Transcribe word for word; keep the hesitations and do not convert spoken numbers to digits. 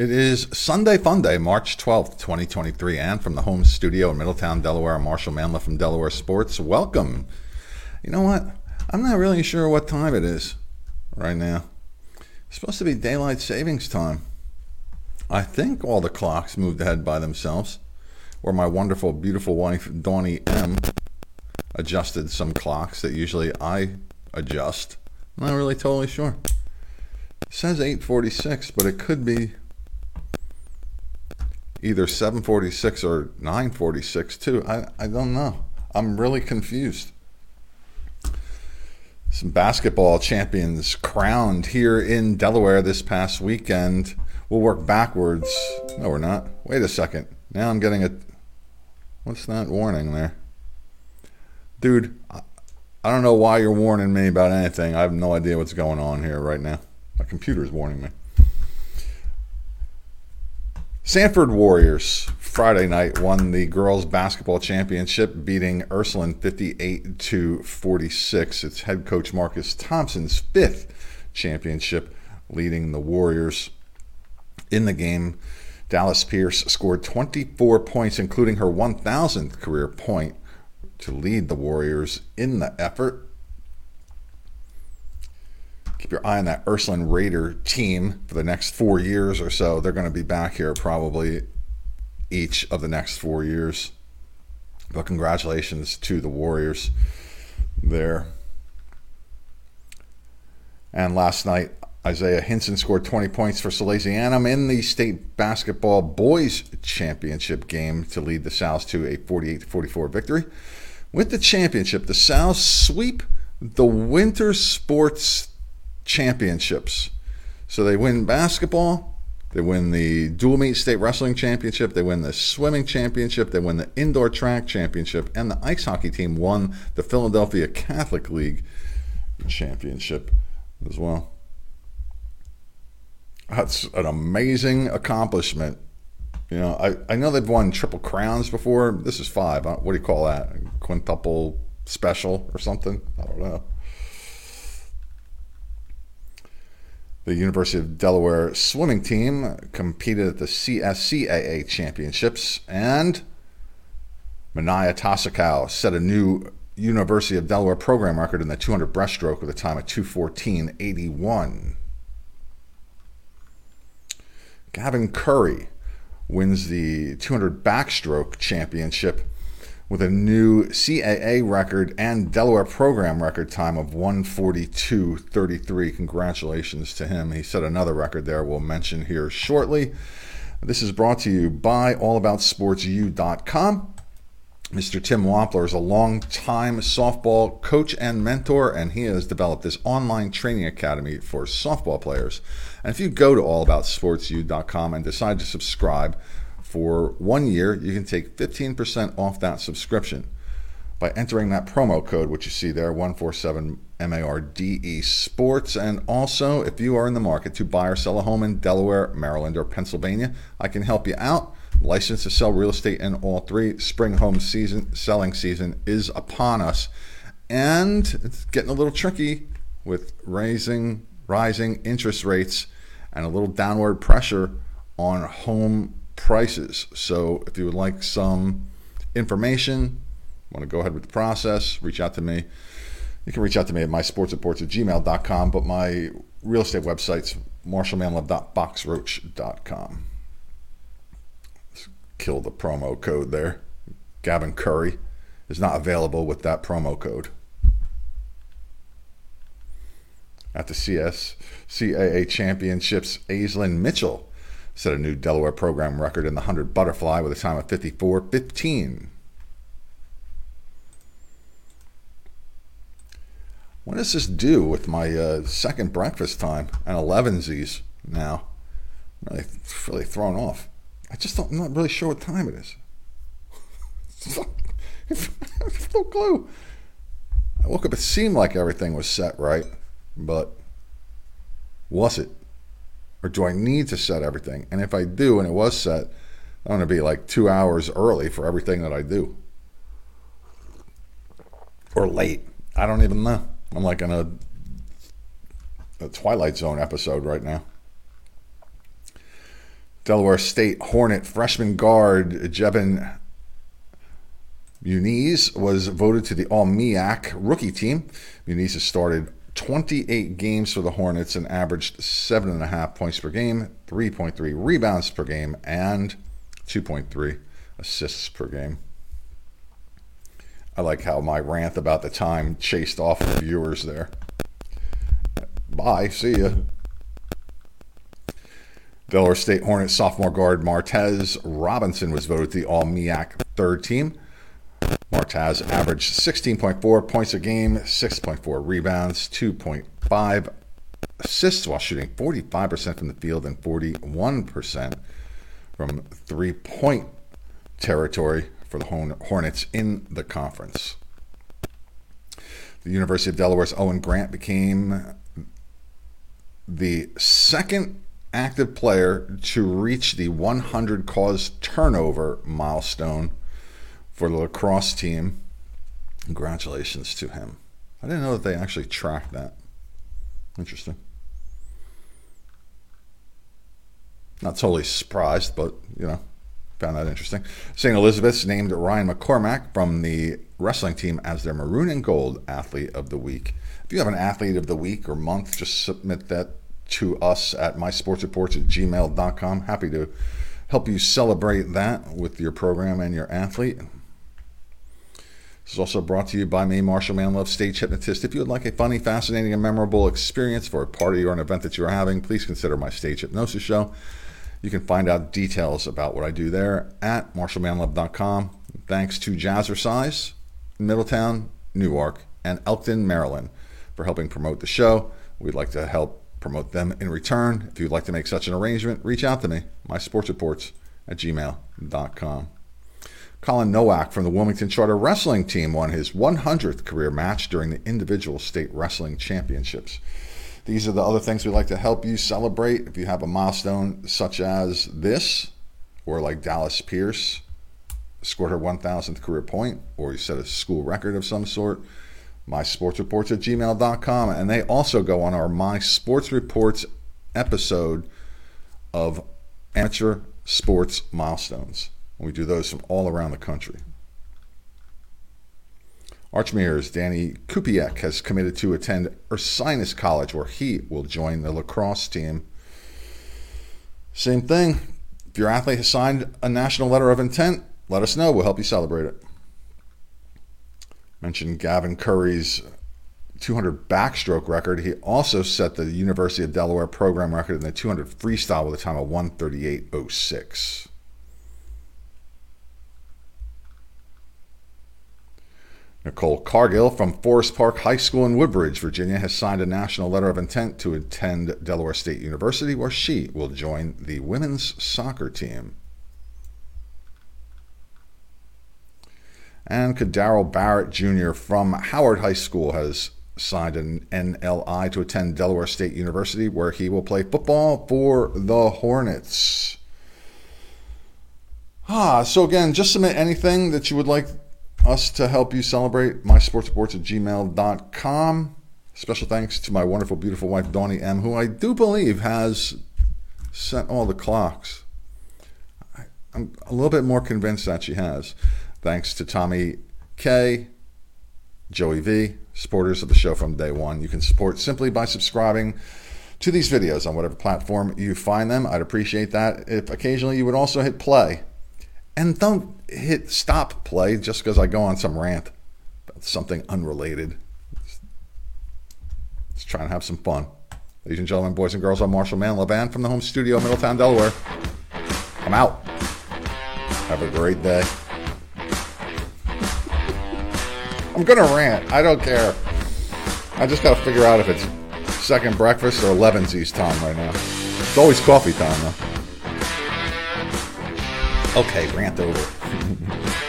It is Sunday Fun Day, March twelfth, twenty twenty-three, and from the home studio in Middletown, Delaware, I'm Marshall Manlove from Delaware Sports. Welcome. You know what? I'm not really sure what time it is right now. It's supposed to be daylight savings time. I think all the clocks moved ahead by themselves, or my wonderful, beautiful wife, Dawny M, adjusted some clocks that usually I adjust. I'm not really totally sure. It says eight forty-six, but it could be either seven forty-six or nine forty-six too. I, I don't know. I'm really confused. Some basketball champions crowned here in Delaware this past weekend. We'll work backwards. No, we're not. Wait a second. Now I'm getting a... What's that warning there? Dude, I don't know why you're warning me about anything. I have no idea what's going on here right now. My computer is warning me. Sanford Warriors Friday night won the girls basketball championship, beating Ursuline fifty-eight to forty-six. It's head coach Marcus Thompson's fifth championship, leading the Warriors in the game. Dallas Pierce scored twenty-four points, including her one thousandth career point, to lead the Warriors in the effort. Keep your eye on that Ursuline Raider team for the next four years or so. They're going to be back here probably each of the next four years. But congratulations to the Warriors there. And last night, Isaiah Hinson scored twenty points for Salesianum in the state basketball boys championship game to lead the Souths to a forty-eight to forty-four victory. With the championship, the Souths sweep the winter sports championships. So they win basketball, they win the dual meet state wrestling championship, they win the swimming championship, they win the indoor track championship, and the ice hockey team won the Philadelphia Catholic League championship as well. That's an amazing accomplishment. You know, I, I know they've won triple crowns before. This is five. What do you call that? Quintuple special or something? I don't know. The University of Delaware swimming team competed at the C S C A A championships, and Mania Tasekau set a new University of Delaware program record in the two hundred breaststroke with a time of two fourteen eighty-one. Gavin Curry wins the two hundred backstroke championship with a new C A A record and Delaware program record time of one forty-two thirty-three. Congratulations to him. He set another record there we'll mention here shortly. This is brought to you by all about sports u dot com. Mister Tim Wampler is a longtime softball coach and mentor, and he has developed this online training academy for softball players. And if you go to all about sports u dot com and decide to subscribe, for one year, you can take fifteen percent off that subscription by entering that promo code, which you see there, one four seven M A R D E Sports. And also, if you are in the market to buy or sell a home in Delaware, Maryland, or Pennsylvania, I can help you out. Licensed to sell real estate in all three. Spring home season, selling season is upon us. And it's getting a little tricky with raising, rising interest rates and a little downward pressure on home prices. So if you would like some information, want to go ahead with the process, reach out to me. You can reach out to me at my sports reports at gmail dot com, but my real estate website's marshall manlove dot box roach dot com. Let's kill the promo code there. Gavin Curry is not available with that promo code. At the C S C A A championships, Aislinn Mitchell set a new Delaware program record in the one hundred butterfly with a time of fifty-four fifteen. What does this do with my uh, second breakfast time and elevensies now? I'm really, really thrown off. I just don't, I'm not really sure what time it is. I have no clue. I woke up, it seemed like everything was set right, but was it? Or do I need to set everything? And if I do, and it was set, I'm going to be like two hours early for everything that I do. Or late. I don't even know. I'm like in a, a Twilight Zone episode right now. Delaware State Hornet freshman guard Jevin Muniz was voted to the All M E A C rookie team. Muniz has started twenty-eight games for the Hornets and averaged seven point five points per game, three point three rebounds per game, and two point three assists per game. I like how my rant about the time chased off the viewers there. Bye, see ya. Delaware State Hornets sophomore guard Martez Robinson was voted the All M E A C third team. Martez averaged sixteen point four points a game, six point four rebounds, two point five assists while shooting forty-five percent from the field and forty-one percent from three-point territory for the Hornets in the conference. The University of Delaware's Owen Grant became the second active player to reach the one hundred cause turnover milestone for the lacrosse team. Congratulations to him. I didn't know that they actually tracked that. Interesting. Not totally surprised, but, you know, found that interesting. Saint Elizabeth's named Ryan McCormack from the wrestling team as their Maroon and Gold Athlete of the Week. If you have an Athlete of the Week or month, just submit that to us at my sports reports at gmail dot com. Happy to help you celebrate that with your program and your athlete. This is also brought to you by me, Marshall Manlove, stage hypnotist. If you would like a funny, fascinating, and memorable experience for a party or an event that you are having, please consider my stage hypnosis show. You can find out details about what I do there at marshall manlove dot com. Thanks to Jazzercise, Middletown, Newark, and Elkton, Maryland, for helping promote the show. We'd like to help promote them in return. If you'd like to make such an arrangement, reach out to me, my sports reports at gmail dot com. Colin Nowak from the Wilmington Charter wrestling team won his one hundredth career match during the individual state wrestling championships. These are the other things we'd like to help you celebrate. If you have a milestone such as this, or like Dallas Pierce, scored her one thousandth career point, or you set a school record of some sort, my sports reports at gmail dot com. And they also go on our My Sports Reports episode of Amateur Sports Milestones. We do those from all around the country. Archmere's Danny Kupiak has committed to attend Ursinus College, where he will join the lacrosse team. Same thing. If your athlete has signed a national letter of intent, let us know. We'll help you celebrate it. Mentioned Gavin Curry's two hundred backstroke record. He also set the University of Delaware program record in the two hundred freestyle with a time of one thirty-eight oh six. Nicole Cargill from Forest Park High School in Woodbridge, Virginia, has signed a national letter of intent to attend Delaware State University, where she will join the women's soccer team. And Kadarrell Barrett Junior from Howard High School has signed an N L I to attend Delaware State University, where he will play football for the Hornets. Ah, so again, just submit anything that you would like us to help you celebrate, my sports reports at gmail dot com. Special thanks to my wonderful, beautiful wife, Dawny M, who I do believe has set all the clocks. I, I'm a little bit more convinced that she has. Thanks to Tommy K, Joey V, supporters of the show from day one. You can support simply by subscribing to these videos on whatever platform you find them. I'd appreciate that if occasionally you would also hit play. And don't hit stop play just because I go on some rant about something unrelated. Let's try and have some fun. Ladies and gentlemen, boys and girls, I'm Marshall Manlove, and from the home studio, Middletown, Delaware, I'm out. Have a great day. I'm going to rant. I don't care. I just got to figure out if it's second breakfast or elevensies time right now. It's always coffee time, though. Okay, rant over.